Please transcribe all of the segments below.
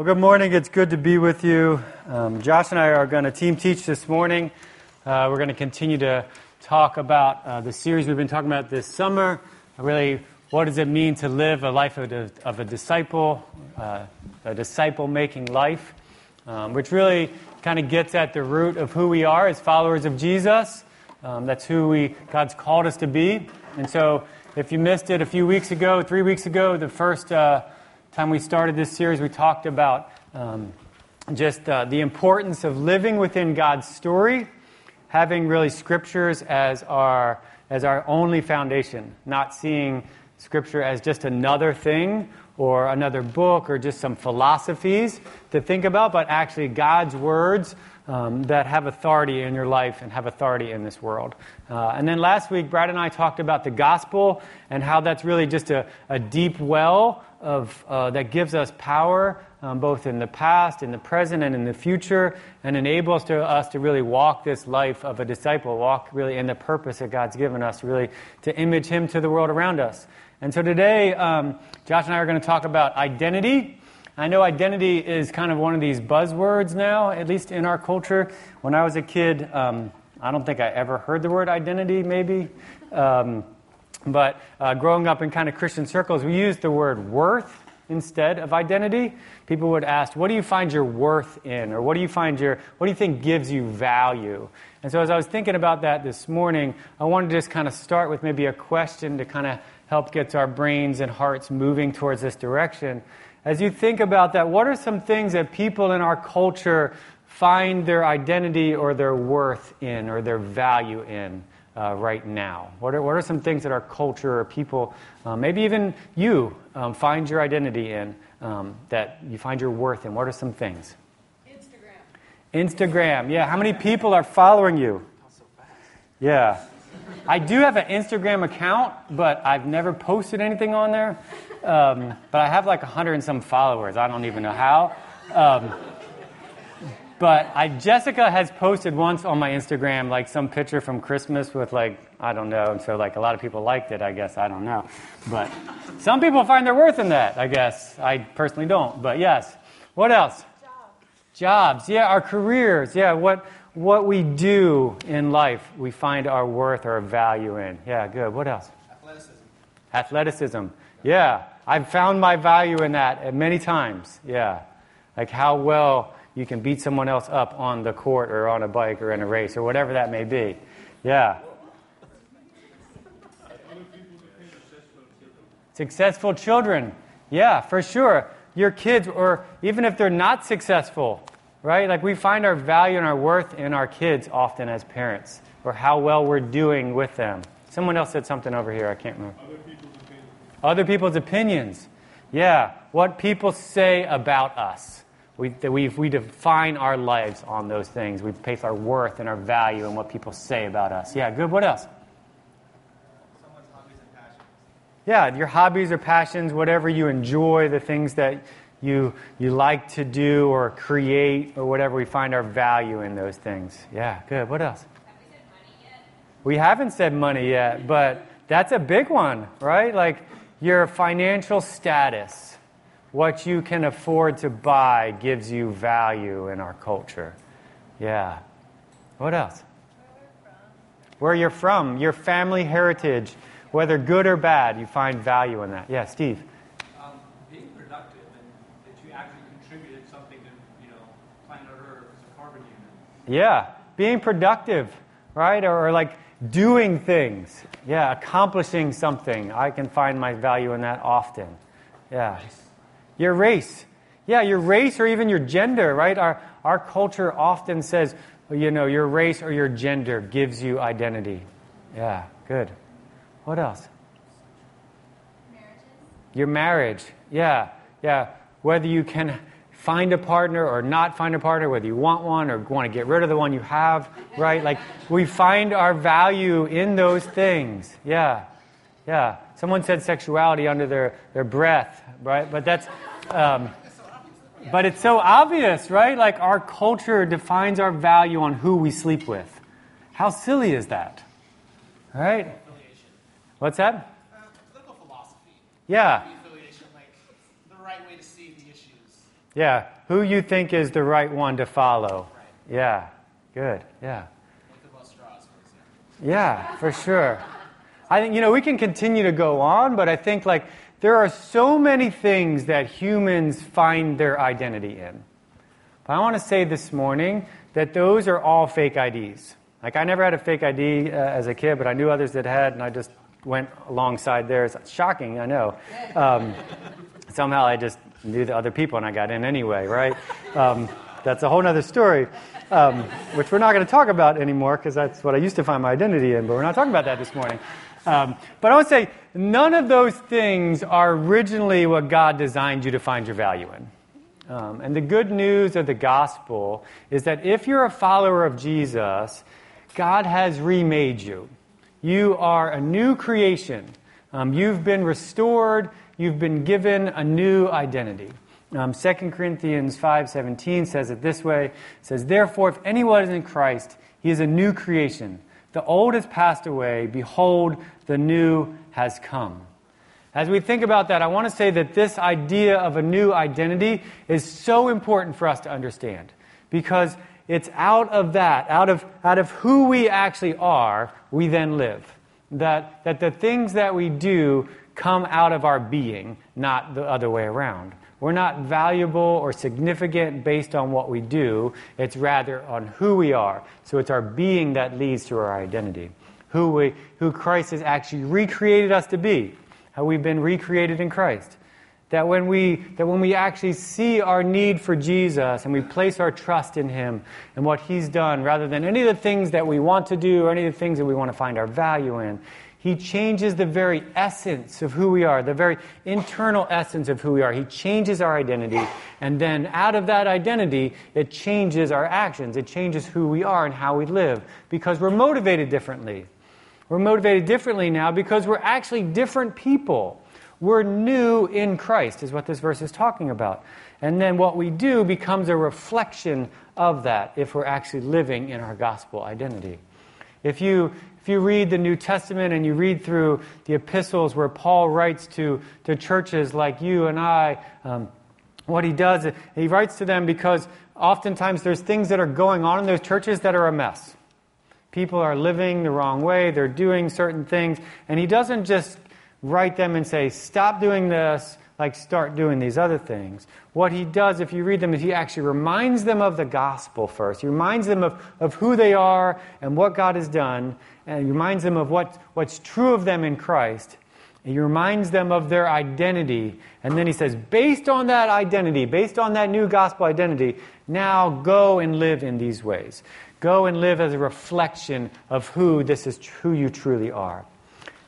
Well, good morning. It's good to be with you. Josh and I are going to team teach this morning. We're going to continue to talk about the series we've been talking about this summer. Really, what does it mean to live a life of a disciple, a disciple-making life, which really kind of gets at the root of who we are as followers of Jesus. That's who God's called us to be. And so if you missed it 3 weeks ago, the first time we started this series, we talked about the importance of living within God's story, having really Scriptures as our only foundation, not seeing Scripture as just another thing or another book or just some philosophies to think about, but actually God's words that have authority in your life and have authority in this world. And then last week, Brad and I talked about the gospel and how that's really just a deep well of that gives us power both in the past, in the present, and in the future, and enables us to really walk this life of a disciple, walk really in the purpose that God's given us, really to image Him to the world around us. And so today, Josh and I are going to talk about identity. I know identity is kind of one of these buzzwords now, at least in our culture. When I was a kid, I don't think I ever heard the word identity, maybe. But growing up in kind of Christian circles, we used the word worth instead of identity. People would ask, what do you find your worth in? Or what do you think gives you value? And so as I was thinking about that this morning, I wanted to just kind of start with maybe a question to kind of help get our brains and hearts moving towards this direction. As you think about that, what are some things that people in our culture find their identity or their worth in or their value in right now? What are some things that our culture or people, maybe even you, find your identity in, that you find your worth in? What are some things? Instagram, yeah. How many people are following you? Not so fast. Yeah. I do have an Instagram account, but I've never posted anything on there. But I have like 100 and some followers. I don't even know how. But Jessica has posted once on my Instagram like some picture from Christmas with like, I don't know. And so like a lot of people liked it, I guess. I don't know. But some people find their worth in that, I guess. I personally don't. But yes. What else? Jobs. Yeah, our careers. Yeah, what we do in life, we find our worth or value in. Yeah, good. What else? Athleticism. Yeah. I've found my value in that many times. Yeah. Like how well you can beat someone else up on the court or on a bike or in a race or whatever that may be. Yeah. Successful children. Yeah, for sure. Your kids, or even if they're not successful, right? Like we find our value and our worth in our kids often as parents, or how well we're doing with them. Someone else said something over here, I can't remember. Other people's opinions. Yeah, what people say about us. We define our lives on those things. We place our worth and our value in what people say about us. Yeah, good. What else? Someone's hobbies and passions. Yeah, your hobbies or passions, whatever you enjoy, the things that you like to do or create or whatever, we find our value in those things. Yeah, good. What else? Have we said money yet? We haven't said money yet, but that's a big one, right? Like your financial status, what you can afford to buy gives you value in our culture. Yeah. What else? Where you're from, your family heritage, whether good or bad, you find value in that. Yeah, Steve. Yeah, being productive, right? Or like doing things. Yeah, accomplishing something. I can find my value in that often. Yeah. Your race. Yeah, your race or even your gender, right? Our culture often says, you know, your race or your gender gives you identity. Yeah, good. What else? Marriages. Your marriage. Yeah. Whether you can find a partner or not find a partner, whether you want one or want to get rid of the one you have, right? Like, we find our value in those things. Yeah. Someone said sexuality under their breath, right? But that's, but it's so obvious, right? Like, our culture defines our value on who we sleep with. How silly is that, right? What's that? Political philosophy. Yeah. Affiliation, like, the right way to see the issues. Yeah, who you think is the right one to follow. Right. Yeah, good, yeah. Think about straws, for example. Yeah, for sure. I think, we can continue to go on, but I think, there are so many things that humans find their identity in. But I want to say this morning that those are all fake IDs. I never had a fake ID as a kid, but I knew others that had, and I just went alongside theirs. Shocking, I know. Somehow I just knew the other people, and I got in anyway, right? That's a whole other story, which we're not going to talk about anymore, because that's what I used to find my identity in, but we're not talking about that this morning. But I want to say, none of those things are originally what God designed you to find your value in. And the good news of the gospel is that if you're a follower of Jesus, God has remade you. You are a new creation. You've been restored. You've been given a new identity. 2 Corinthians 5:17 says it this way. It says, "Therefore, if anyone is in Christ, he is a new creation. The old has passed away. Behold, the new has come." As we think about that, I want to say that this idea of a new identity is so important for us to understand, because it's out of that, out of who we actually are, we then live. That the things that we do come out of our being, not the other way around. We're not valuable or significant based on what we do. It's rather on who we are. So it's our being that leads to our identity. Who Christ has actually recreated us to be. How we've been recreated in Christ. That when we actually see our need for Jesus and we place our trust in Him and what He's done, rather than any of the things that we want to do or any of the things that we want to find our value in, He changes the very essence of who we are, the very internal essence of who we are. He changes our identity, and then out of that identity, it changes our actions. It changes who we are and how we live, because we're motivated differently. We're motivated differently now because we're actually different people. We're new in Christ, is what this verse is talking about. And then what we do becomes a reflection of that if we're actually living in our gospel identity. If you read the New Testament and you read through the epistles where Paul writes to churches like you and I, what he does, he writes to them because oftentimes there's things that are going on in those churches that are a mess. People are living the wrong way, they're doing certain things, and he doesn't just write them and say, stop doing this, start doing these other things. What he does, if you read them, is he actually reminds them of the gospel first. He reminds them of who they are and what God has done, and he reminds them of what's true of them in Christ. And he reminds them of their identity. And then he says, based on that identity, based on that new gospel identity, now go and live in these ways. Go and live as a reflection of who you truly are.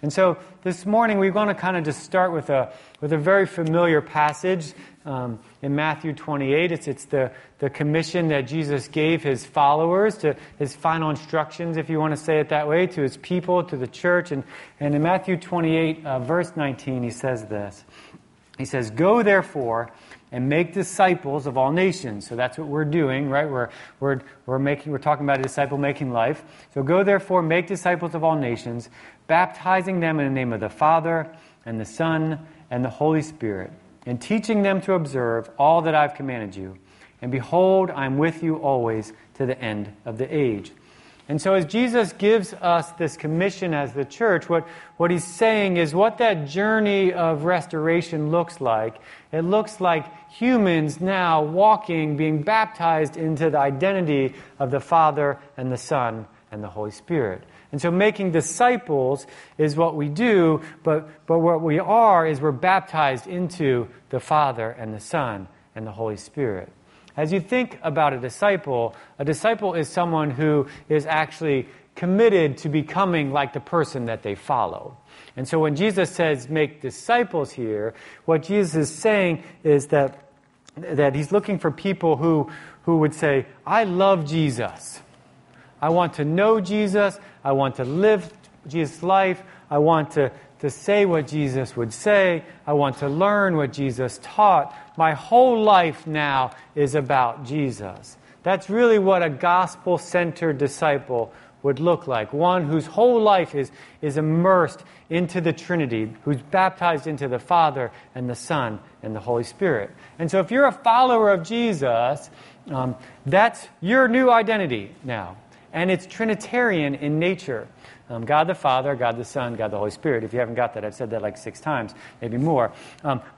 And so this morning we're going to kind of just start with a very familiar passage in Matthew 28. It's the commission that Jesus gave his followers, to his final instructions, if you want to say it that way, to his people, to the church. And in Matthew 28, verse 19, he says this. He says, "Go therefore and make disciples of all nations." So that's what we're doing, right? We're talking about a disciple-making life. So go therefore, make disciples of all nations, baptizing them in the name of the Father and the Son and the Holy Spirit, and teaching them to observe all that I've commanded you. And behold, I'm with you always to the end of the age. And so as Jesus gives us this commission as the church, what he's saying is what that journey of restoration looks like. It looks like humans now walking, being baptized into the identity of the Father and the Son and the Holy Spirit. And so making disciples is what we do, but what we are is we're baptized into the Father and the Son and the Holy Spirit. As you think about a disciple is someone who is actually committed to becoming like the person that they follow. And so when Jesus says, make disciples here, what Jesus is saying is that he's looking for people who would say, I love Jesus. I want to know Jesus. I want to live Jesus' life. I want to say what Jesus would say. I want to learn what Jesus taught. My whole life now is about Jesus. That's really what a gospel-centered disciple would look like. One whose whole life is immersed into the Trinity, who's baptized into the Father and the Son and the Holy Spirit. And so if you're a follower of Jesus, that's your new identity now. And it's Trinitarian in nature. God the Father, God the Son, God the Holy Spirit. If you haven't got that, I've said that like 6 times, maybe more.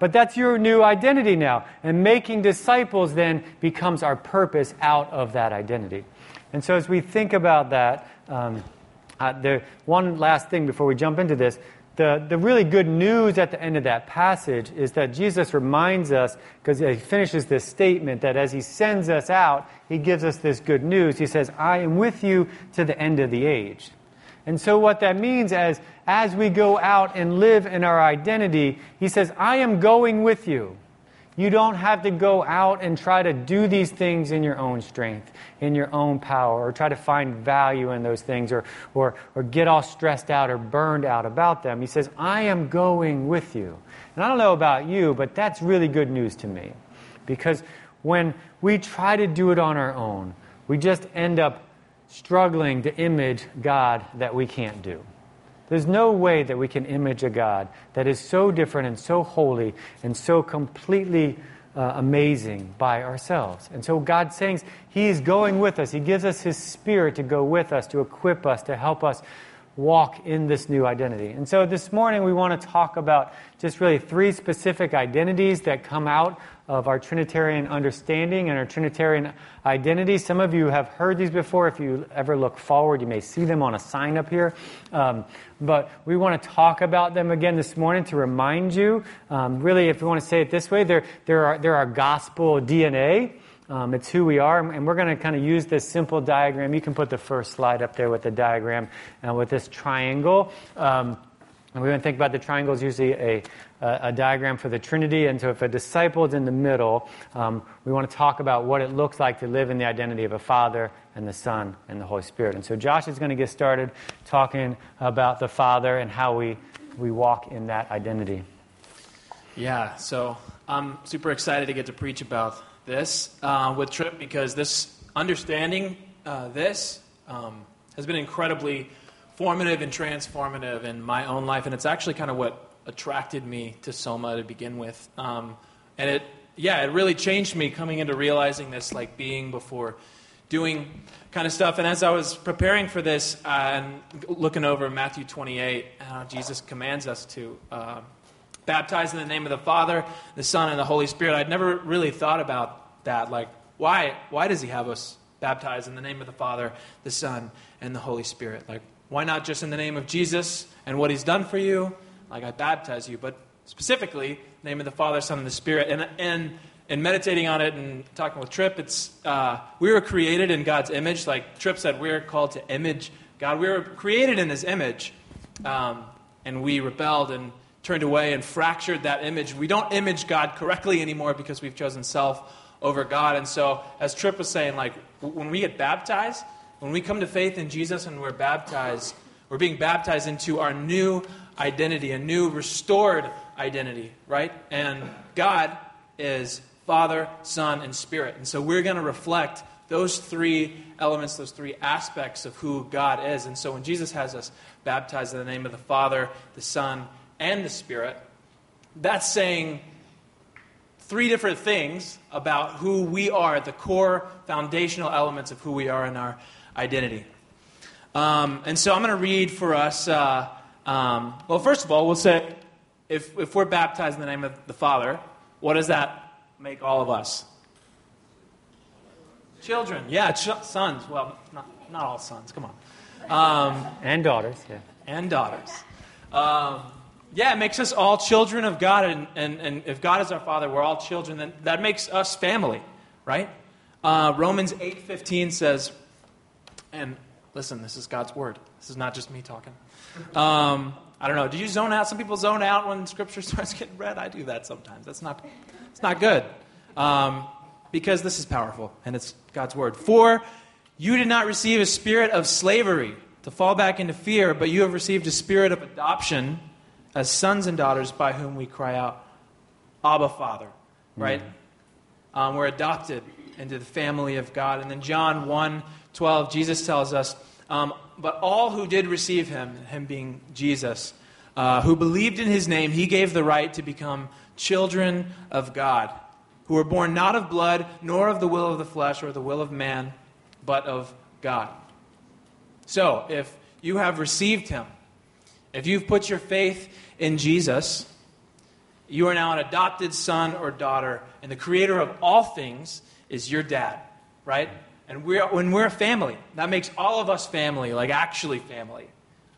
But that's your new identity now. And making disciples then becomes our purpose out of that identity. And so as we think about that, one last thing before we jump into this, the really good news at the end of that passage is that Jesus reminds us, because he finishes this statement, that as he sends us out, he gives us this good news. He says, I am with you to the end of the age. And so what that means is, as we go out and live in our identity, he says, I am going with you. You don't have to go out and try to do these things in your own strength, in your own power, or try to find value in those things, or get all stressed out or burned out about them. He says, I am going with you. And I don't know about you, but that's really good news to me. Because when we try to do it on our own, we just end up struggling to image God that we can't do. There's no way that we can image a God that is so different and so holy and so completely amazing by ourselves. And so God's saying he is going with us. He gives us his Spirit to go with us, to equip us, to help us walk in this new identity. And so this morning we want to talk about just really 3 specific identities that come out of our Trinitarian understanding and our Trinitarian identity. Some of you have heard these before. If you ever look forward, you may see them on a sign up here. But we want to talk about them again this morning to remind you. Really, if you want to say it this way, they're our gospel DNA. It's who we are, and we're going to kind of use this simple diagram. You can put the first slide up there with the diagram and with this triangle. And we're going to think about the triangle is usually a diagram for the Trinity. And so if a disciple is in the middle, we want to talk about what it looks like to live in the identity of a Father and the Son and the Holy Spirit. And so Josh is going to get started talking about the Father and how we walk in that identity. Yeah, so I'm super excited to get to preach about this with Tripp, because this understanding has been incredibly formative and transformative in my own life, and it's actually kind of what attracted me to Soma to begin with. And it really changed me coming into realizing this, like being before doing kind of stuff. And as I was preparing for this and looking over Matthew 28, Jesus commands us to baptize in the name of the Father, the Son, and the Holy Spirit. I'd never really thought about that. Like, why does he have us baptize in the name of the Father, the Son, and the Holy Spirit? Like, why not just in the name of Jesus and what he's done for you? Like, I baptize you, but specifically, name of the Father, Son, and the Spirit. And meditating on it and talking with Tripp, it's we were created in God's image. Like Tripp said, we are called to image God. We were created in his image, and we rebelled and turned away and fractured that image. We don't image God correctly anymore because we've chosen self over God. And so, as Tripp was saying, like, when we get baptized, when we come to faith in Jesus and we're baptized, we're being baptized into our new identity, a new restored identity, right? And God is Father, Son, and Spirit. And so we're going to reflect those 3 elements, those 3 aspects of who God is. And so when Jesus has us baptized in the name of the Father, the Son, and the Spirit, that's saying 3 different things about who we are, the core foundational elements of who we are in our identity. And so I'm going to read for us, well, first of all, we'll say, if we're baptized in the name of the Father, what does that make all of us? Children. Yeah, sons. Well, not all sons, come on. And daughters, yeah. And daughters. Yeah, it makes us all children of God, and if God is our Father, we're all children, then that makes us family, right? Romans 8:15 says, and listen, this is God's word. This is not just me talking. I don't know, do you zone out? Some people zone out when Scripture starts getting read. I do that sometimes. It's not good, because this is powerful, and it's God's word. For you did not receive a spirit of slavery to fall back into fear, but you have received a spirit of adoption as sons and daughters, by whom we cry out, Abba, Father, right? Mm-hmm. We're adopted into the family of God. And then John 1:12, Jesus tells us, But all who did receive him, him being Jesus, who believed in his name, he gave the right to become children of God, who were born not of blood, nor of the will of the flesh or the will of man, but of God. So, if you have received him, if you've put your faith in Jesus, you are now an adopted son or daughter, and the creator of all things is your dad, right? And when we're a family, that makes all of us family, like actually family,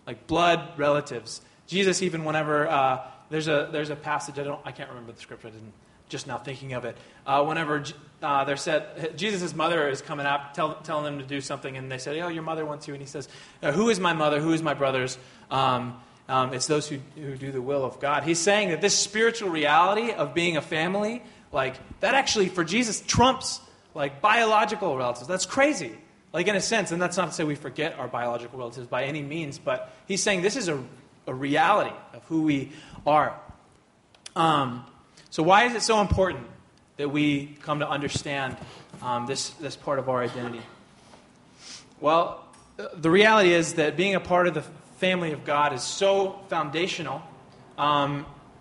like blood relatives. Jesus, even whenever there's a passage, I can't remember the scripture, I didn't just now thinking of it. Whenever they're said, Jesus' mother is coming up, telling them to do something, and they said, "Oh, your mother wants you." And he says, "Who is my mother? Who is my brothers?" It's those who do the will of God. He's saying that this spiritual reality of being a family, like that, actually for Jesus trumps like biological relatives. That's crazy. Like in a sense, and that's not to say we forget our biological relatives by any means, but he's saying this is a reality of who we are. So why is it so important that we come to understand this part of our identity? Well, the reality is that being a part of the family of God is so foundational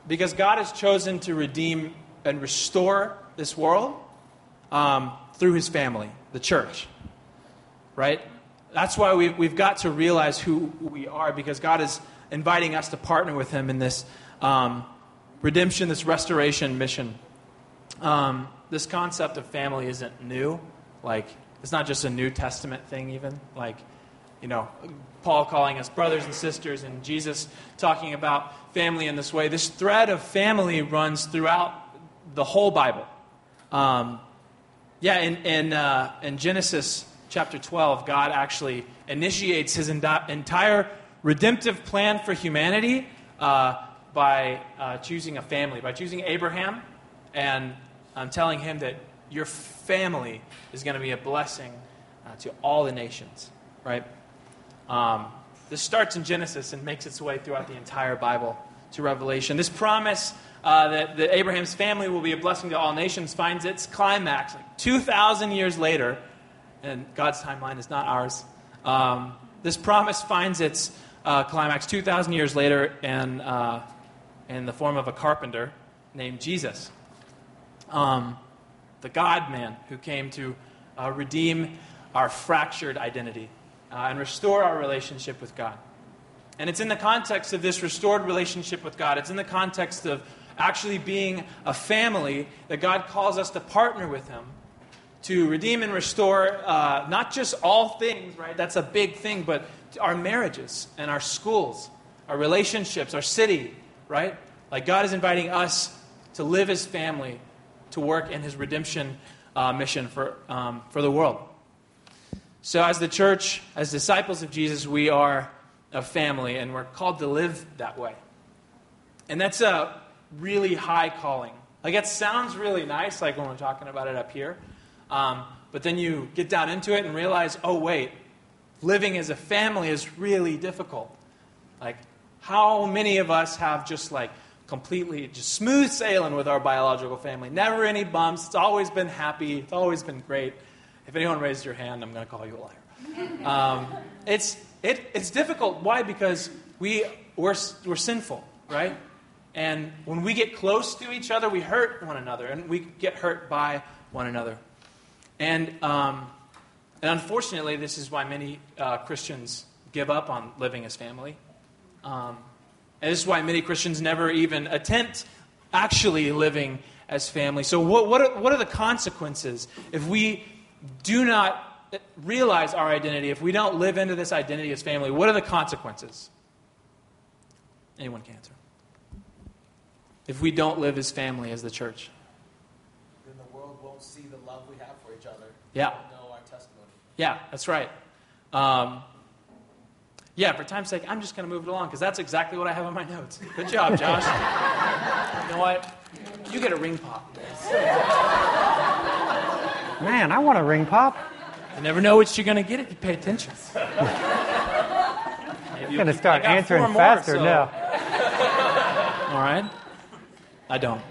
because God has chosen to redeem and restore this world through his family, the church, right? That's why we've got to realize who we are, because God is inviting us to partner with him in this redemption, this restoration mission. This concept of family isn't new. Like, it's not just a New Testament thing even. Like, you know, Paul calling us brothers and sisters and Jesus talking about family in this way. This thread of family runs throughout the whole Bible. In Genesis chapter 12, God actually initiates his entire redemptive plan for humanity by choosing a family, by choosing Abraham and telling him that your family is going to be a blessing to all the nations, right? This starts in Genesis and makes its way throughout the entire Bible to Revelation. This promise that Abraham's family will be a blessing to all nations finds its climax like 2,000 years later, and God's timeline is not ours. This promise finds its climax 2,000 years later in the form of a carpenter named Jesus, the God-man who came to redeem our fractured identity and restore our relationship with God. And it's in the context of this restored relationship with God, it's in the context of actually being a family that God calls us to partner with him to redeem and restore not just all things, right? That's a big thing, but our marriages and our schools, our relationships, our city, right? Like God is inviting us to live as family, to work in his redemption mission for the world. So as the church, as disciples of Jesus, we are a family, and we're called to live that way. And that's a really high calling. Like, it sounds really nice, like when we're talking about it up here, but then you get down into it and realize, oh, wait, living as a family is really difficult. Like, how many of us have just, like, completely just smooth sailing with our biological family? Never any bumps. It's always been happy. It's always been great. If anyone raised your hand, I'm going to call you a liar. It's difficult. Why? Because we're sinful, right? And when we get close to each other, we hurt one another, and we get hurt by one another. And unfortunately, this is why many Christians give up on living as family. And this is why many Christians never even attempt actually living as family. So what are the consequences if we do not realize our identity, if we don't live into this identity as family? What are the consequences? Anyone can answer. If we don't live as family, as the church. Then the world won't see the love we have for each other. Yeah. They won't know our testimony. Yeah, that's right. For time's sake, I'm just going to move it along because that's exactly what I have on my notes. Good job, Josh. You know what? You get a ring pop. Man, I want a ring pop. You never know what you're going to get if you pay attention. I'm going to start answering faster now. All right? I don't.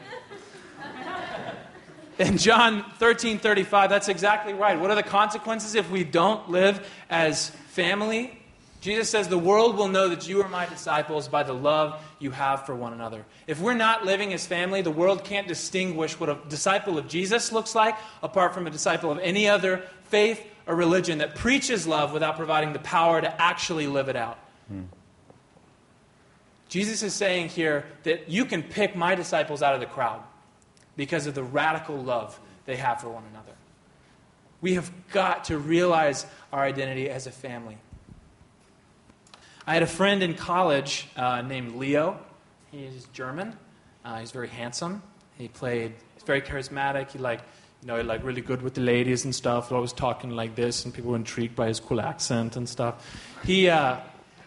In John 13:35, that's exactly right. What are the consequences if we don't live as family? Jesus says, the world will know that you are my disciples by the love you have for one another. If we're not living as family, the world can't distinguish what a disciple of Jesus looks like apart from a disciple of any other faith or religion that preaches love without providing the power to actually live it out. Jesus is saying here that you can pick my disciples out of the crowd because of the radical love they have for one another. We have got to realize our identity as a family. I had a friend in college named Leo. He is German. He's very handsome. He's very charismatic. He really good with the ladies and stuff. Always talking like this, and people were intrigued by his cool accent and stuff. He and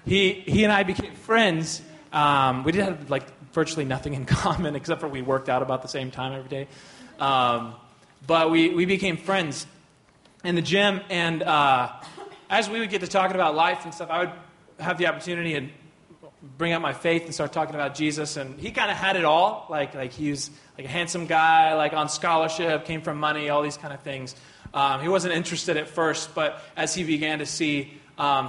I became friends. We did have virtually nothing in common except for we worked out about the same time every day. But we became friends in the gym, and as we would get to talking about life and stuff, I would have the opportunity and bring out my faith and start talking about Jesus. And he kind of had it all. He was a handsome guy, on scholarship, came from money, all these kind of things. He wasn't interested at first, but as he began to see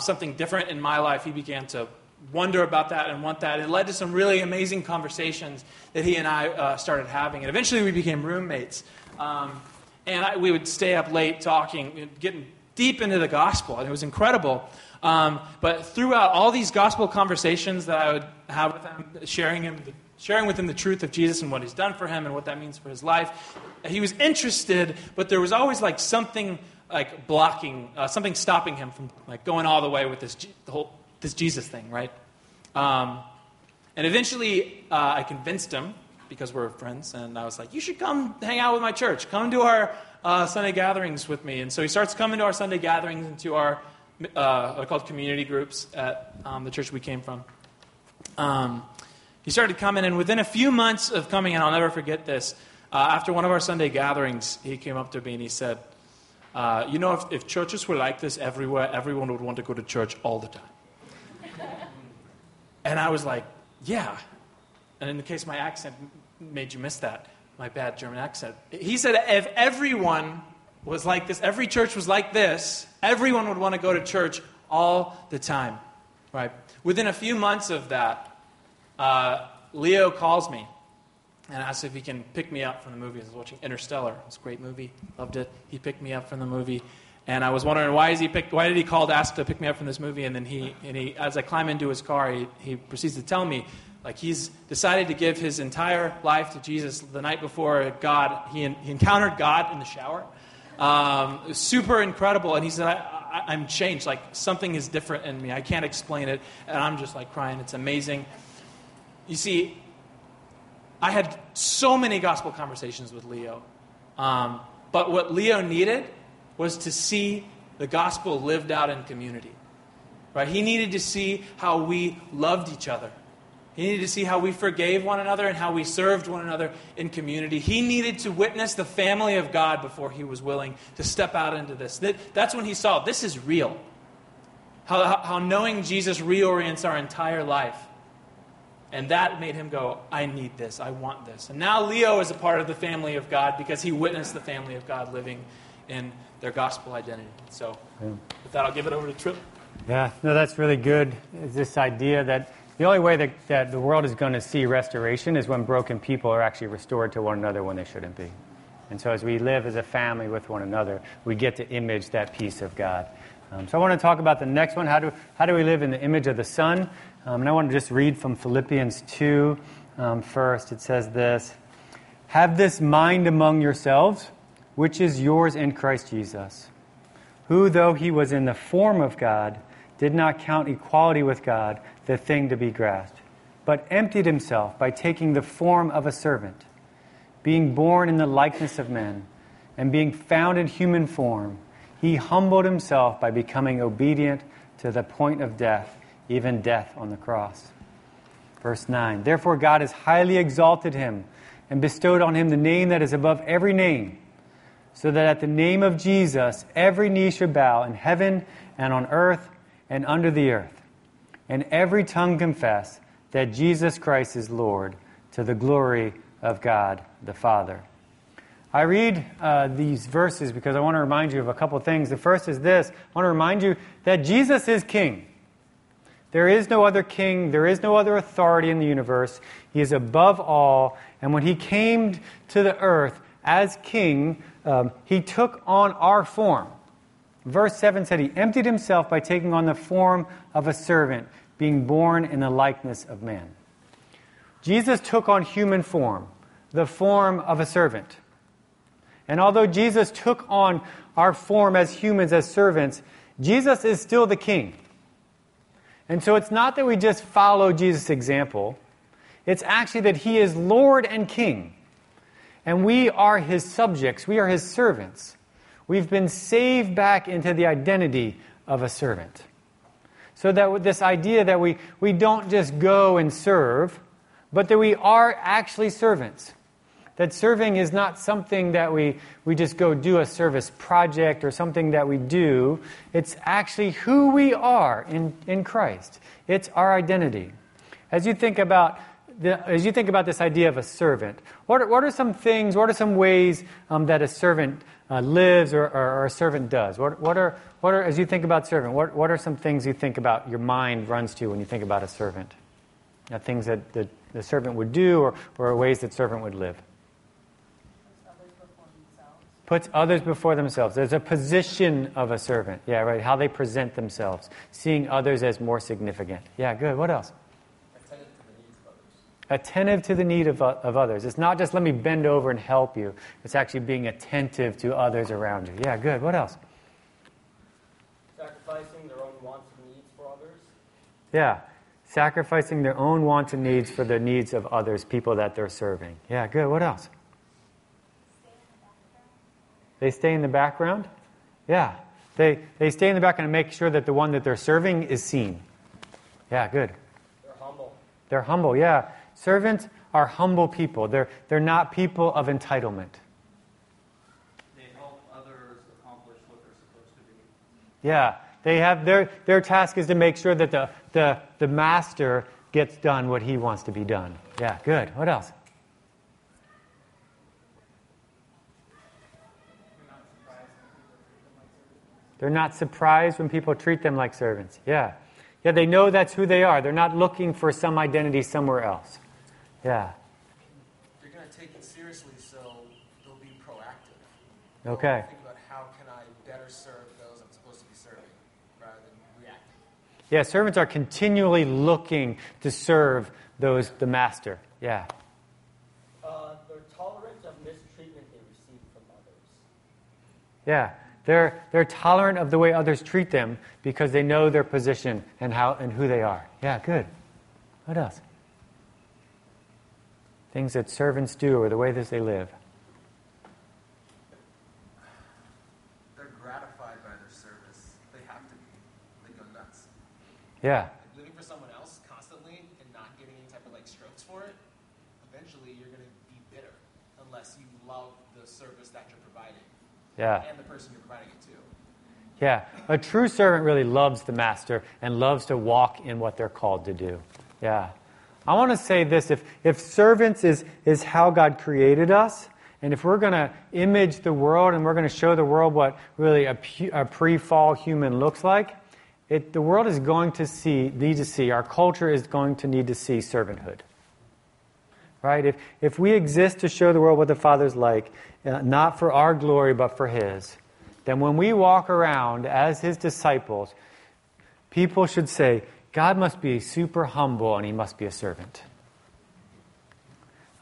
something different in my life, he began to wonder about that and want that. It led to some really amazing conversations that he and I started having. And eventually we became roommates. We would stay up late talking, getting deep into the gospel. And it was incredible. But throughout all these gospel conversations that I would have with him, sharing with him the truth of Jesus and what he's done for him and what that means for his life, he was interested, but there was always something blocking, something stopping him from going all the way with this Jesus thing, right? And eventually I convinced him, because we're friends, and I was like, you should come hang out with my church. Come to our Sunday gatherings with me. And so he starts coming to our Sunday gatherings and to our what are called community groups at the church we came from. He started coming, and within a few months of coming, and I'll never forget this, after one of our Sunday gatherings, he came up to me and he said, if churches were like this everywhere, everyone would want to go to church all the time. And I was like, yeah. And in the case my accent made you miss that, my bad German accent. He said, if everyone was like this, every church was like this, everyone would want to go to church all the time, right? Within a few months of that, Leo calls me and asks if he can pick me up from the movie. I was watching Interstellar. It was a great movie. Loved it. He picked me up from the movie, and I was wondering why did he call to ask to pick me up from this movie? And then he as I climb into his car, he proceeds to tell me he's decided to give his entire life to Jesus. The night before, he encountered God in the shower. Super incredible. And he said, I'm changed. Something is different in me. I can't explain it. And I'm just crying. It's amazing. You see, I had so many gospel conversations with Leo. But what Leo needed was to see the gospel lived out in community, right? He needed to see how we loved each other. He needed to see how we forgave one another and how we served one another in community. He needed to witness the family of God before he was willing to step out into this. That's when he saw, this is real. How knowing Jesus reorients our entire life. And that made him go, I need this. I want this. And now Leo is a part of the family of God because he witnessed the family of God living in their gospel identity. So with that, I'll give it over to Tripp. Yeah, no, that's really good. It's this idea that the only way that the world is going to see restoration is when broken people are actually restored to one another when they shouldn't be. And so as we live as a family with one another, we get to image that peace of God. So I want to talk about the next one, how do we live in the image of the Son? And I want to just read from Philippians 2 first. It says this, "Have this mind among yourselves, which is yours in Christ Jesus, who though he was in the form of God, did not count equality with God the thing to be grasped, but emptied himself by taking the form of a servant, being born in the likeness of men, and being found in human form, he humbled himself by becoming obedient to the point of death, even death on the cross." Verse 9, "Therefore God has highly exalted him and bestowed on him the name that is above every name, so that at the name of Jesus every knee should bow in heaven and on earth and under the earth, and every tongue confess that Jesus Christ is Lord, to the glory of God the Father." I read these verses because I want to remind you of a couple things. The first is this. I want to remind you that Jesus is king. There is no other king. There is no other authority in the universe. He is above all. And when he came to the earth as king, he took on our form. Verse 7 said he emptied himself by taking on the form of a servant, being born in the likeness of man. Jesus took on human form, the form of a servant. And although Jesus took on our form as humans, as servants, Jesus is still the king. And so it's not that we just follow Jesus' example. It's actually that he is Lord and king. And we are his subjects. We are his servants. We've been saved back into the identity of a servant. So that with this idea that we don't just go and serve, but that we are actually servants. That serving is not something that we just go do a service project or something that we do. It's actually who we are in Christ. It's our identity. As you think about this idea of a servant, what are some things, what are some ways that a servant lives or a servant does? What are as you think about servant, what are some things you think about, your mind runs to when you think about a servant? Now, things that the servant would do or ways that servant would live. Puts others before themselves. There's a position of a servant. Yeah, right. How they present themselves. Seeing others as more significant. Yeah, good. What else? Attentive to the needs of others. Attentive to the need of others. It's not just let me bend over and help you. It's actually being attentive to others around you. Yeah, good. What else? Sacrificing their own wants and needs for others. Yeah. Sacrificing their own wants and needs for the needs of others, people that they're serving. Yeah, good. What else? They stay in the background? Yeah. They stay in the background and make sure that the one that they're serving is seen. Yeah, good. They're humble. They're humble, yeah. Servants are humble people. They're not people of entitlement. They help others accomplish what they're supposed to do. Yeah. They have their task is to make sure that the master gets done what he wants to be done. Yeah, good. What else? They're not surprised when people treat them like servants. Yeah. Yeah, they know that's who they are. They're not looking for some identity somewhere else. Yeah. They're going to take it seriously, so they'll be proactive. Okay. They'll think about how can I better serve those I'm supposed to be serving rather than reactive. Yeah, servants are continually looking to serve those, the master. Yeah. They're tolerant of mistreatment they receive from others. Yeah. They're tolerant of the way others treat them because they know their position and how and who they are. Yeah, good. What else? Things that servants do or the way that they live. They're gratified by their service. They have to be. They go nuts. Yeah. Like living for someone else constantly and not getting any type of strokes for it, eventually you're going to be bitter unless you love the service that you're providing. Yeah. And the person you're providing it to. Yeah. A true servant really loves the master and loves to walk in what they're called to do. Yeah. I want to say this. If servants is how God created us, and if we're going to image the world and we're going to show the world what really a pre-fall human looks like, the world is going to need to see, our culture is going to need to see servanthood. Right? If we exist to show the world what the Father's like, not for our glory but for His, then when we walk around as His disciples, people should say, God must be super humble and He must be a servant.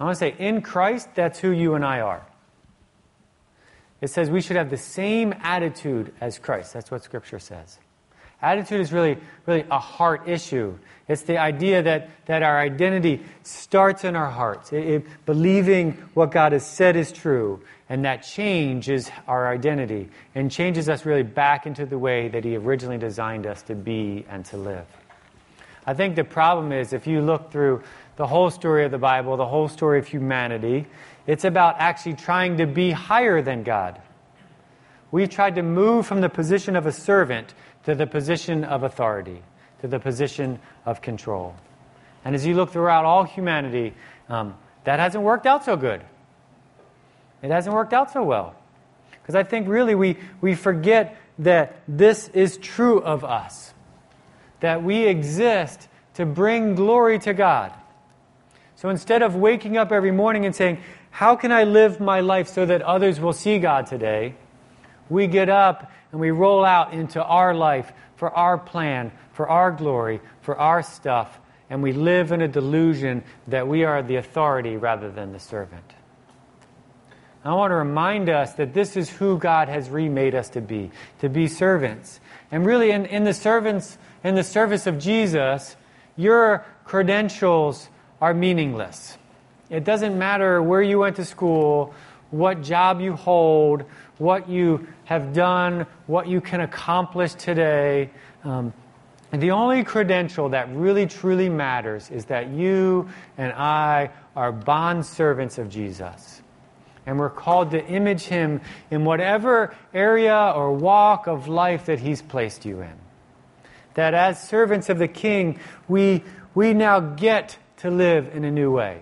I want to say, in Christ, that's who you and I are. It says we should have the same attitude as Christ. That's what Scripture says. Attitude is really a heart issue. It's the idea that our identity starts in our hearts, believing what God has said is true, and that changes our identity and changes us really back into the way that He originally designed us to be and to live. I think the problem is, if you look through the whole story of the Bible, the whole story of humanity, it's about actually trying to be higher than God. We've tried to move from the position of a servant to the position of authority, to the position of control. And as you look throughout all humanity, that hasn't worked out so good. It hasn't worked out so well. Because I think really we forget that this is true of us. That we exist to bring glory to God. So instead of waking up every morning and saying, how can I live my life so that others will see God today? We get up and we roll out into our life for our plan, for our glory, for our stuff, and we live in a delusion that we are the authority rather than the servant. I want to remind us that this is who God has remade us to be servants. And really, in the service of Jesus, your credentials are meaningless. It doesn't matter where you went to school, what job you hold, what you have done, what you can accomplish today. And the only credential that really truly matters is that you and I are bondservants of Jesus. And we're called to image Him in whatever area or walk of life that He's placed you in. That as servants of the King, we now get to live in a new way.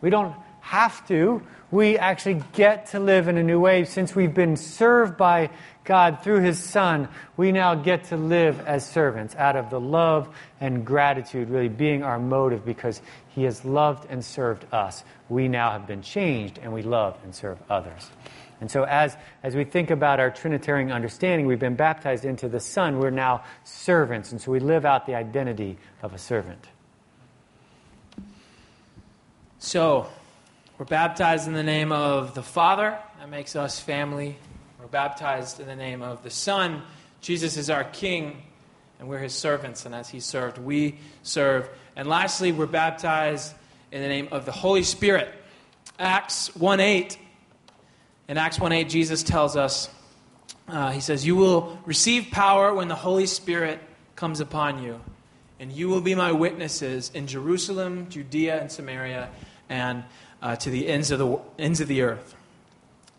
We don't have to. We actually get to live in a new way. Since we've been served by God through His Son, we now get to live as servants out of the love and gratitude really being our motive because He has loved and served us. We now have been changed and we love and serve others. And so as we think about our Trinitarian understanding, we've been baptized into the Son. We're now servants. And so we live out the identity of a servant. So, we're baptized in the name of the Father. That makes us family. We're baptized in the name of the Son. Jesus is our King, and we're His servants. And as He served, we serve. And lastly, we're baptized in the name of the Holy Spirit. Acts 1:8. In Acts 1:8, Jesus tells us, He says, "You will receive power when the Holy Spirit comes upon you, and you will be my witnesses in Jerusalem, Judea, and Samaria, and to the ends of the earth."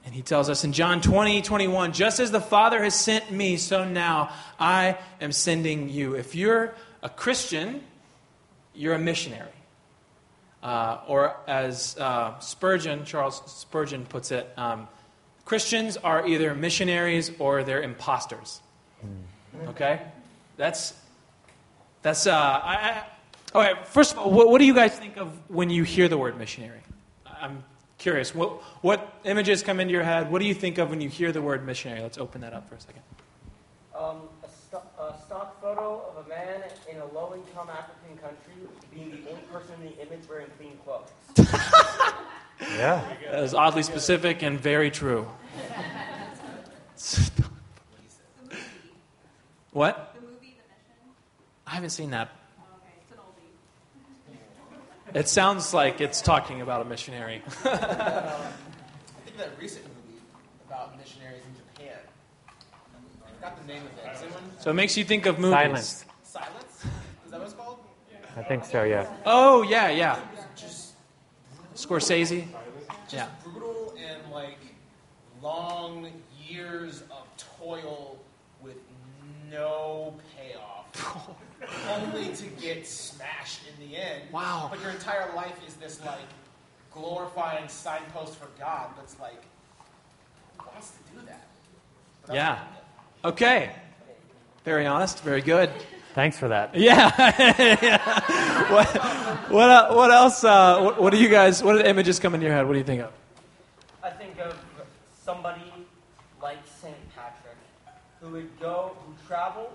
And He tells us in John 20:21, "Just as the Father has sent me, so now I am sending you." If you're a Christian, you're a missionary. Or as Charles Spurgeon puts it, Christians are either missionaries or they're imposters. Okay? That's all right. First of all, what do you guys think of when you hear the word missionary? I'm curious. What images come into your head? What do you think of when you hear the word missionary? Let's open that up for a second. A stock photo of a man in a low-income African country being the only person in the image wearing clean clothes. Yeah, that is oddly specific and very true. What? I haven't seen that. Oh, okay. It's an oldie. It sounds like it's talking about a missionary. I think that recent movie about missionaries in Japan. I forgot the name of it. So it makes you think of movies. Silence? Is that what it's called? I think so, yeah. Oh, yeah. Just Scorsese? Yeah. Brutal and, like, long years of toil with no payoff. Only to get smashed in the end. Wow. But your entire life is this, like, glorifying signpost for God. But it's like, who wants to do that? Yeah. Okay. Very honest. Very good. Thanks for that. Yeah. Yeah. What else? What do you guys, what are the images come into your head? What do you think of? I think of somebody like St. Patrick who travels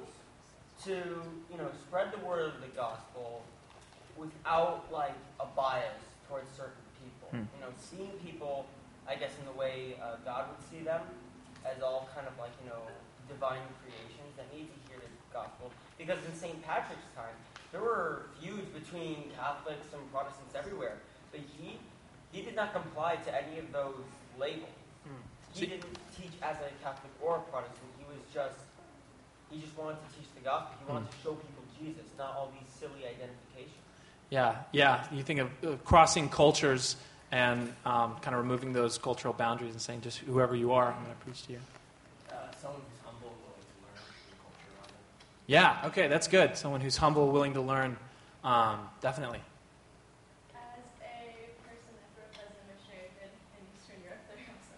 to, spread the word of the gospel without, like, a bias towards certain people. Seeing people, I guess, in the way God would see them, as all kind of, like, divine creations that need to hear the gospel. Because in St. Patrick's time, there were feuds between Catholics and Protestants everywhere. But he did not comply to any of those labels. He didn't teach as a Catholic or a Protestant. He just wanted to teach the gospel. He wanted to show people Jesus, not all these silly identifications. Yeah. You think of crossing cultures and kind of removing those cultural boundaries and saying, just whoever you are, I'm going to preach to you. Someone who's humble, willing to learn the culture around them. Yeah, okay, that's good. Someone who's humble, willing to learn, definitely. As a person that represents a missionary in Eastern Europe, there are also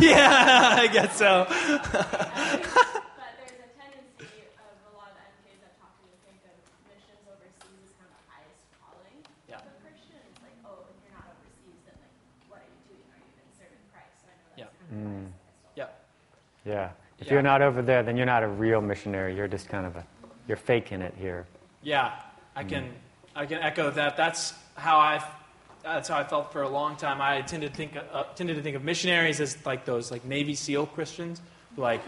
Yeah, I guess so. But there's a tendency of a lot of NKs that talk to you think of missions overseas as kind of the highest calling of a Christian. It's like, oh, if you're not overseas, then like, what are you doing? Are you even serving Christ? So I know that's kind of If you're not over there, then you're not a real missionary. You're just kind of you're faking it here. Yeah, I can echo that. That's how I felt for a long time. I tended to think of missionaries as like those like Navy SEAL Christians, like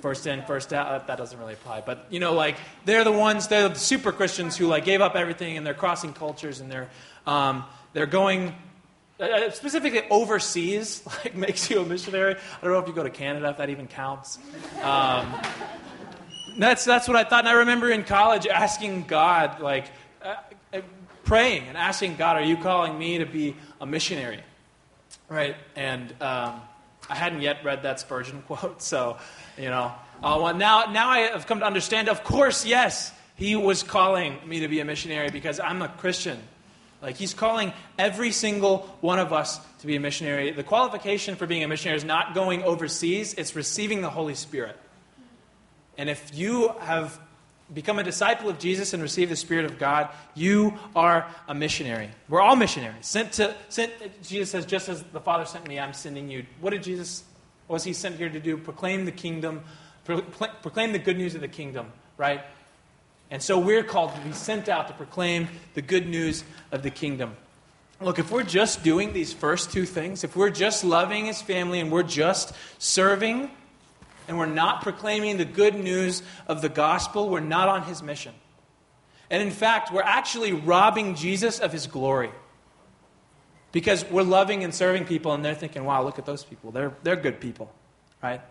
first in, first out. That doesn't really apply, but you know, like they're the super Christians who like gave up everything and they're crossing cultures and they're going. Specifically overseas, like, makes you a missionary. I don't know if you go to Canada, if that even counts. That's what I thought. And I remember in college asking God, like, praying and asking God, are you calling me to be a missionary? Right? And I hadn't yet read that Spurgeon quote, so, you know. Now I have come to understand, of course, yes, he was calling me to be a missionary because I'm a Christian. Like, he's calling every single one of us to be a missionary. The qualification for being a missionary is not going overseas. It's receiving the Holy Spirit. And if you have become a disciple of Jesus and received the Spirit of God, you are a missionary. We're all missionaries. Jesus says, just as the Father sent me, I'm sending you. What did Jesus, what was he sent here to do? Proclaim the kingdom, proclaim the good news of the kingdom, right? And so we're called to be sent out to proclaim the good news of the kingdom. Look, if we're just doing these first two things, if we're just loving his family and we're just serving and we're not proclaiming the good news of the gospel, we're not on his mission. And in fact, we're actually robbing Jesus of his glory. Because we're loving and serving people and they're thinking, wow, look at those people. They're good people, right?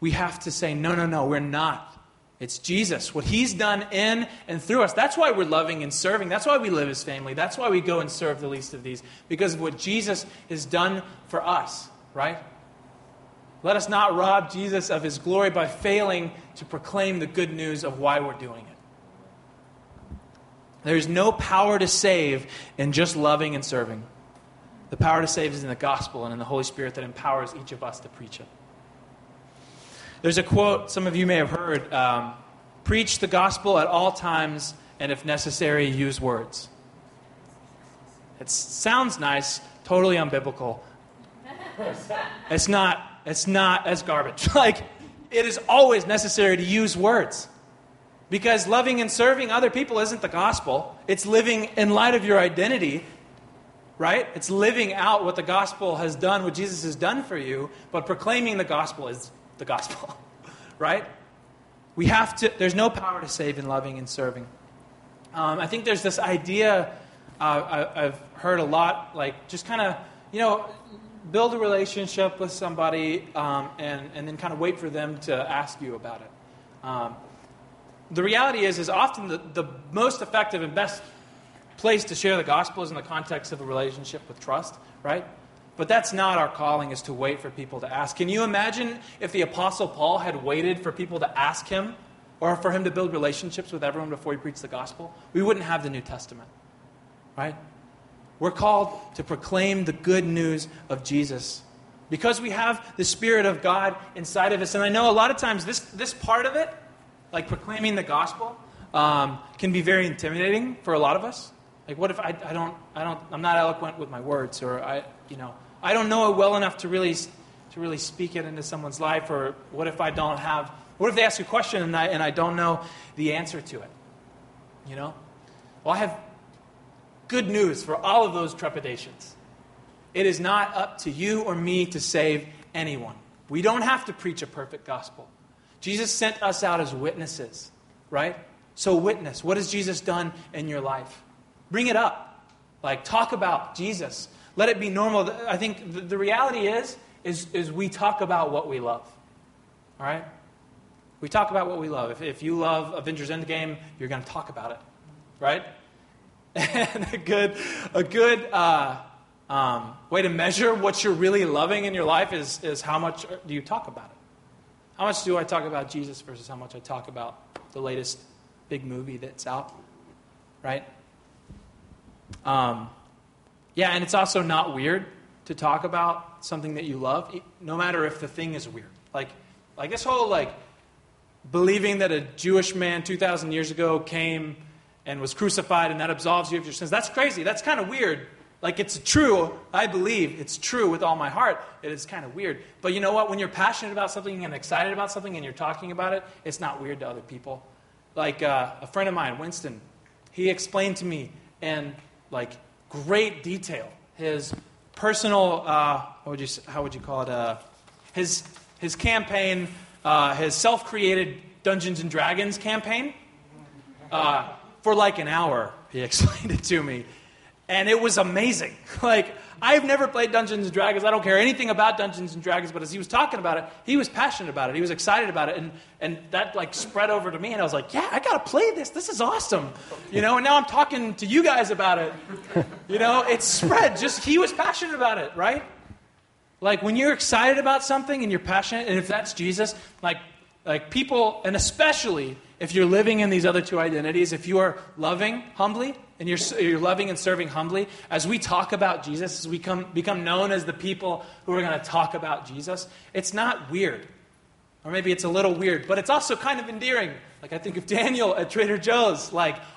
We have to say, no, we're not. It's Jesus, what he's done in and through us. That's why we're loving and serving. That's why we live as family. That's why we go and serve the least of these, because of what Jesus has done for us, right? Let us not rob Jesus of his glory by failing to proclaim the good news of why we're doing it. There's no power to save in just loving and serving. The power to save is in the gospel and in the Holy Spirit that empowers each of us to preach it. There's a quote some of you may have heard, preach the gospel at all times, and if necessary, use words. It sounds nice, totally unbiblical. It's not as garbage. Like, it is always necessary to use words. Because loving and serving other people isn't the gospel. It's living in light of your identity, right? It's living out what the gospel has done, what Jesus has done for you, but proclaiming the gospel is the gospel, right? We have to, there's no power to save in loving and serving. I think there's this idea I've heard a lot, like just kind of, you know, build a relationship with somebody and then kind of wait for them to ask you about it. The reality is often the most effective and best place to share the gospel is in the context of a relationship with trust, right? But that's not our calling, is to wait for people to ask. Can you imagine if the Apostle Paul had waited for people to ask him or for him to build relationships with everyone before he preached the gospel? We wouldn't have the New Testament, right? We're called to proclaim the good news of Jesus because we have the Spirit of God inside of us. And I know a lot of times this part of it, like proclaiming the gospel, can be very intimidating for a lot of us. Like, what if I'm not eloquent with my words, or I don't know it well enough to really speak it into someone's life, or what if they ask a question and I don't know the answer to it? You know? Well, I have good news for all of those trepidations. It is not up to you or me to save anyone. We don't have to preach a perfect gospel. Jesus sent us out as witnesses, right? So witness. What has Jesus done in your life? Bring it up. Like, talk about Jesus. Let it be normal. I think the reality is we talk about what we love. All right? We talk about what we love. If you love Avengers Endgame, you're going to talk about it. Right? And a good way to measure what you're really loving in your life is how much do you talk about it? How much do I talk about Jesus versus how much I talk about the latest big movie that's out? Right? Yeah, and it's also not weird to talk about something that you love, no matter if the thing is weird. Like this whole, believing that a Jewish man 2,000 years ago came and was crucified and that absolves you of your sins. That's crazy. That's kind of weird. It's true. I believe it's true with all my heart. It is kind of weird. But you know what? When you're passionate about something and excited about something and you're talking about it, it's not weird to other people. A friend of mine, Winston, he explained to me in, great detail his personal, his campaign, his self-created Dungeons and Dragons campaign. For an hour, he explained it to me. And it was amazing. I've never played Dungeons and Dragons. I don't care anything about Dungeons and Dragons, but as he was talking about it, he was passionate about it. He was excited about it. And that spread over to me, and I was like, yeah, I got to play this. This is awesome. And now I'm talking to you guys about it. It spread. Just he was passionate about it, right? When you're excited about something and you're passionate, and if that's Jesus, people, and especially if you're living in these other two identities, if you are loving humbly, and you're loving and serving humbly, as we talk about Jesus, as we become known as the people who are going to talk about Jesus, it's not weird. Or maybe it's a little weird, but it's also kind of endearing. I think of Daniel at Trader Joe's,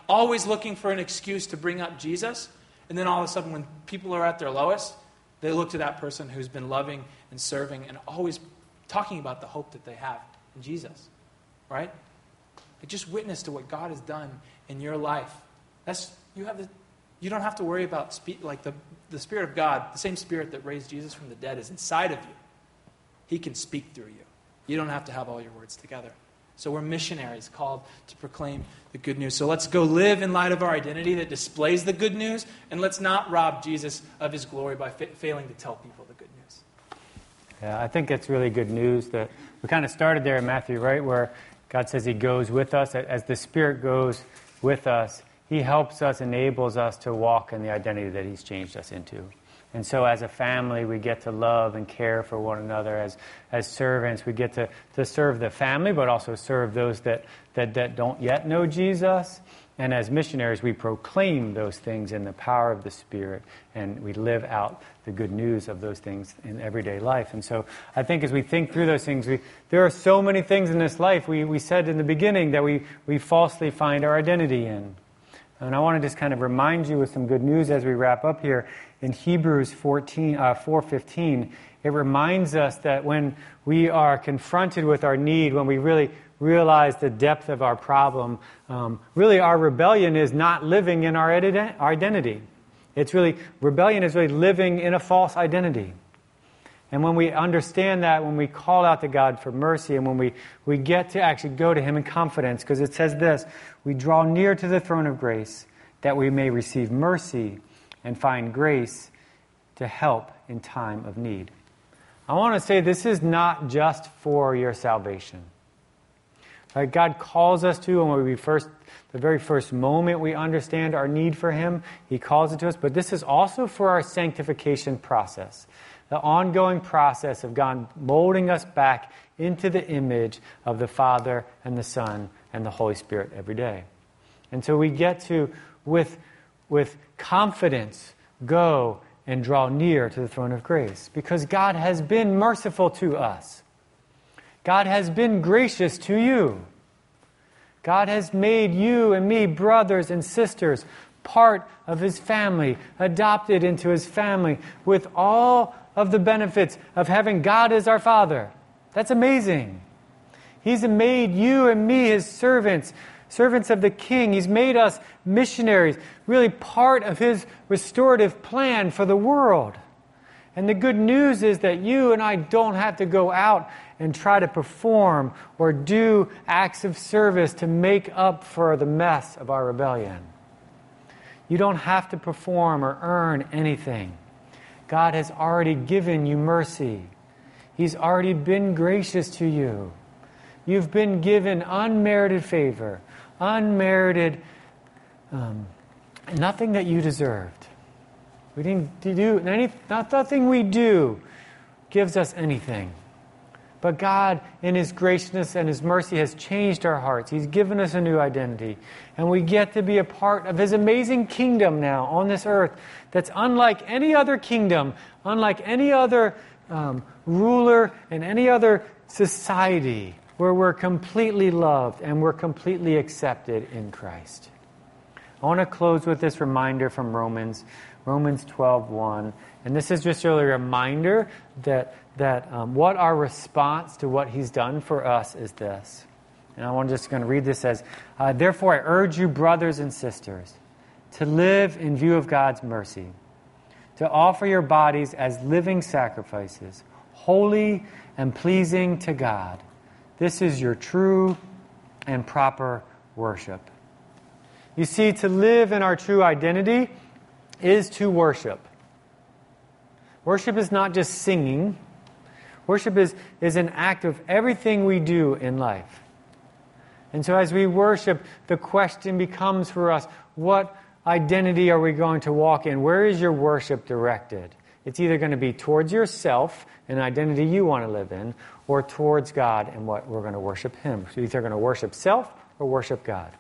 always looking for an excuse to bring up Jesus, and then all of a sudden when people are at their lowest, they look to that person who's been loving and serving and always talking about the hope that they have in Jesus, right? Just witness to what God has done in your life. You don't have to worry about the Spirit of God. The same Spirit that raised Jesus from the dead is inside of you. He can speak through you. You don't have to have all your words together. So we're missionaries called to proclaim the good news. So let's go live in light of our identity that displays the good news, and let's not rob Jesus of his glory by failing to tell people the good news. Yeah, I think it's really good news that we kind of started there in Matthew, right, where God says he goes with us. As the Spirit goes with us, he helps us, enables us to walk in the identity that he's changed us into. And so as a family, we get to love and care for one another. As servants, we get to serve the family, but also serve those that don't yet know Jesus. And as missionaries, we proclaim those things in the power of the Spirit, and we live out the good news of those things in everyday life. And so I think as we think through those things, there are so many things in this life we said in the beginning that we falsely find our identity in. And I want to just kind of remind you with some good news as we wrap up here. In Hebrews 4:15, it reminds us that when we are confronted with our need, when we really realize the depth of our problem, really our rebellion is not living in our identity. Rebellion is really living in a false identity. And when we understand that, when we call out to God for mercy, and when we get to actually go to him in confidence, because it says this, we draw near to the throne of grace that we may receive mercy and find grace to help in time of need. I want to say this is not just for your salvation. Right? God calls us to, and when we the very first moment we understand our need for him, he calls it to us, but this is also for our sanctification process. The ongoing process of God molding us back into the image of the Father and the Son and the Holy Spirit every day. And so we get to, with confidence, go and draw near to the throne of grace because God has been merciful to us. God has been gracious to you. God has made you and me brothers and sisters, part of his family, adopted into his family with all of the benefits of having God as our Father. That's amazing. He's made you and me his servants, servants of the King. He's made us missionaries, really part of his restorative plan for the world. And the good news is that you and I don't have to go out and try to perform or do acts of service to make up for the mess of our rebellion. You don't have to perform or earn anything. God has already given you mercy. He's already been gracious to you. You've been given unmerited favor, nothing that you deserved. We didn't do nothing we do gives us anything. But God, in His graciousness and His mercy, has changed our hearts. He's given us a new identity. And we get to be a part of His amazing kingdom now on this earth that's unlike any other kingdom, unlike any other ruler and any other society, where we're completely loved and we're completely accepted in Christ. I want to close with this reminder from Romans 12:1. And this is just really a reminder that what our response to what He's done for us is this. And I'm just going to read this as, therefore I urge you, brothers and sisters, to live in view of God's mercy, to offer your bodies as living sacrifices, holy and pleasing to God. This is your true and proper worship. You see, to live in our true identity is to worship. Worship is not just singing. Worship is an act of everything we do in life. And so as we worship, the question becomes for us, what identity are we going to walk in? Where is your worship directed? It's either going to be towards yourself, an identity you want to live in, or towards God and what we're going to worship Him. So either going to worship self or worship God.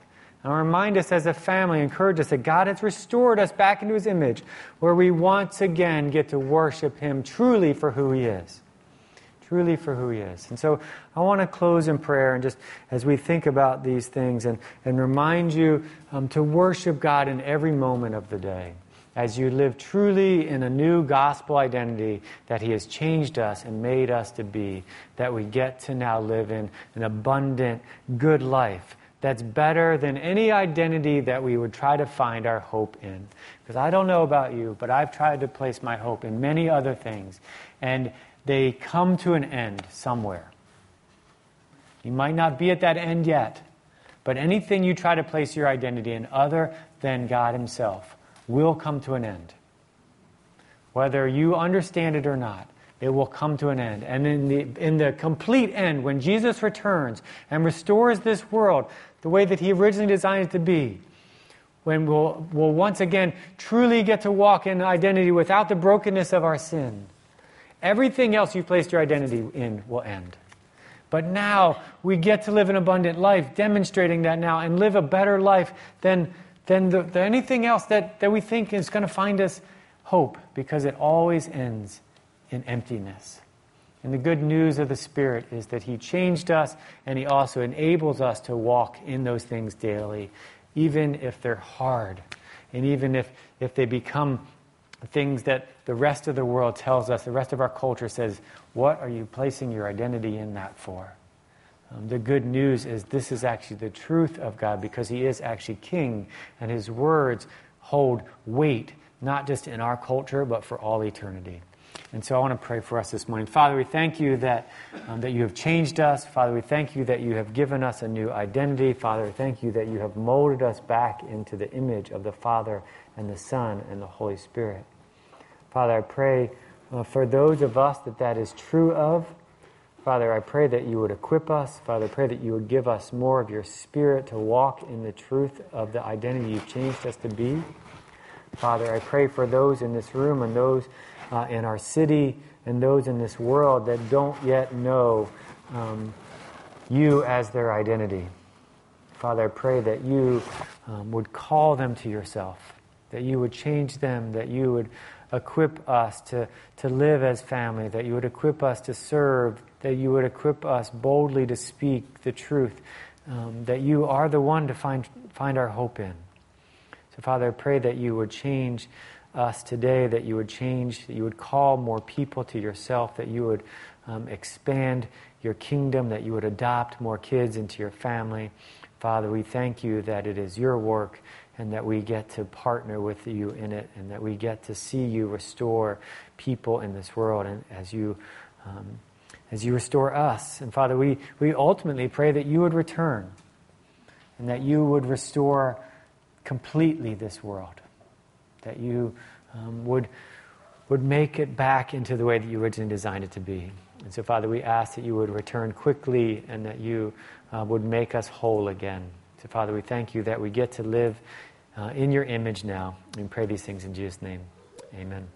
And I'll remind us as a family, encourage us that God has restored us back into His image, where we once again get to worship Him truly for who He is. Truly for who He is. And so I want to close in prayer, and just as we think about these things, and remind you to worship God in every moment of the day, as you live truly in a new gospel identity that He has changed us and made us to be, that we get to now live in an abundant, good life that's better than any identity that we would try to find our hope in. Because I don't know about you, but I've tried to place my hope in many other things, and they come to an end somewhere. You might not be at that end yet, but anything you try to place your identity in other than God Himself will come to an end. Whether you understand it or not, it will come to an end. And in the complete end, when Jesus returns and restores this world the way that He originally designed it to be, when we'll once again truly get to walk in identity without the brokenness of our sin, everything else you've placed your identity in will end. But now we get to live an abundant life, demonstrating that now, and live a better life than anything else that we think is going to find us hope, because it always ends in emptiness. And the good news of the Spirit is that He changed us, and He also enables us to walk in those things daily, even if they're hard, and even if they become things that the rest of the world tells us, the rest of our culture says, what are you placing your identity in that for? The good news is this is actually the truth of God, because He is actually King, and His words hold weight, not just in our culture, but for all eternity. And so I want to pray for us this morning. Father, we thank You that You have changed us. Father, we thank You that You have given us a new identity. Father, we thank You that You have molded us back into the image of the Father and the Son and the Holy Spirit. Father, I pray for those of us that is true of. Father, I pray that You would equip us. Father, I pray that You would give us more of Your Spirit to walk in the truth of the identity You've changed us to be. Father, I pray for those in this room and those in our city and those in this world that don't yet know You as their identity. Father, I pray that You would call them to Yourself, that You would change them, that You would equip us to live as family, that You would equip us to serve, that You would equip us boldly to speak the truth, that You are the one to find our hope in. So, Father, I pray that You would change us today, that You would change, that You would call more people to Yourself, that You would expand Your kingdom, that You would adopt more kids into Your family. Father, we thank You that it is Your work, and that we get to partner with You in it, and that we get to see You restore people in this world, and as You restore us. And Father, we ultimately pray that You would return, and that You would restore completely this world, that You would make it back into the way that You originally designed it to be. And so, Father, we ask that You would return quickly, and that You would make us whole again. So, Father, we thank You that we get to live in Your image now. We pray these things in Jesus' name. Amen.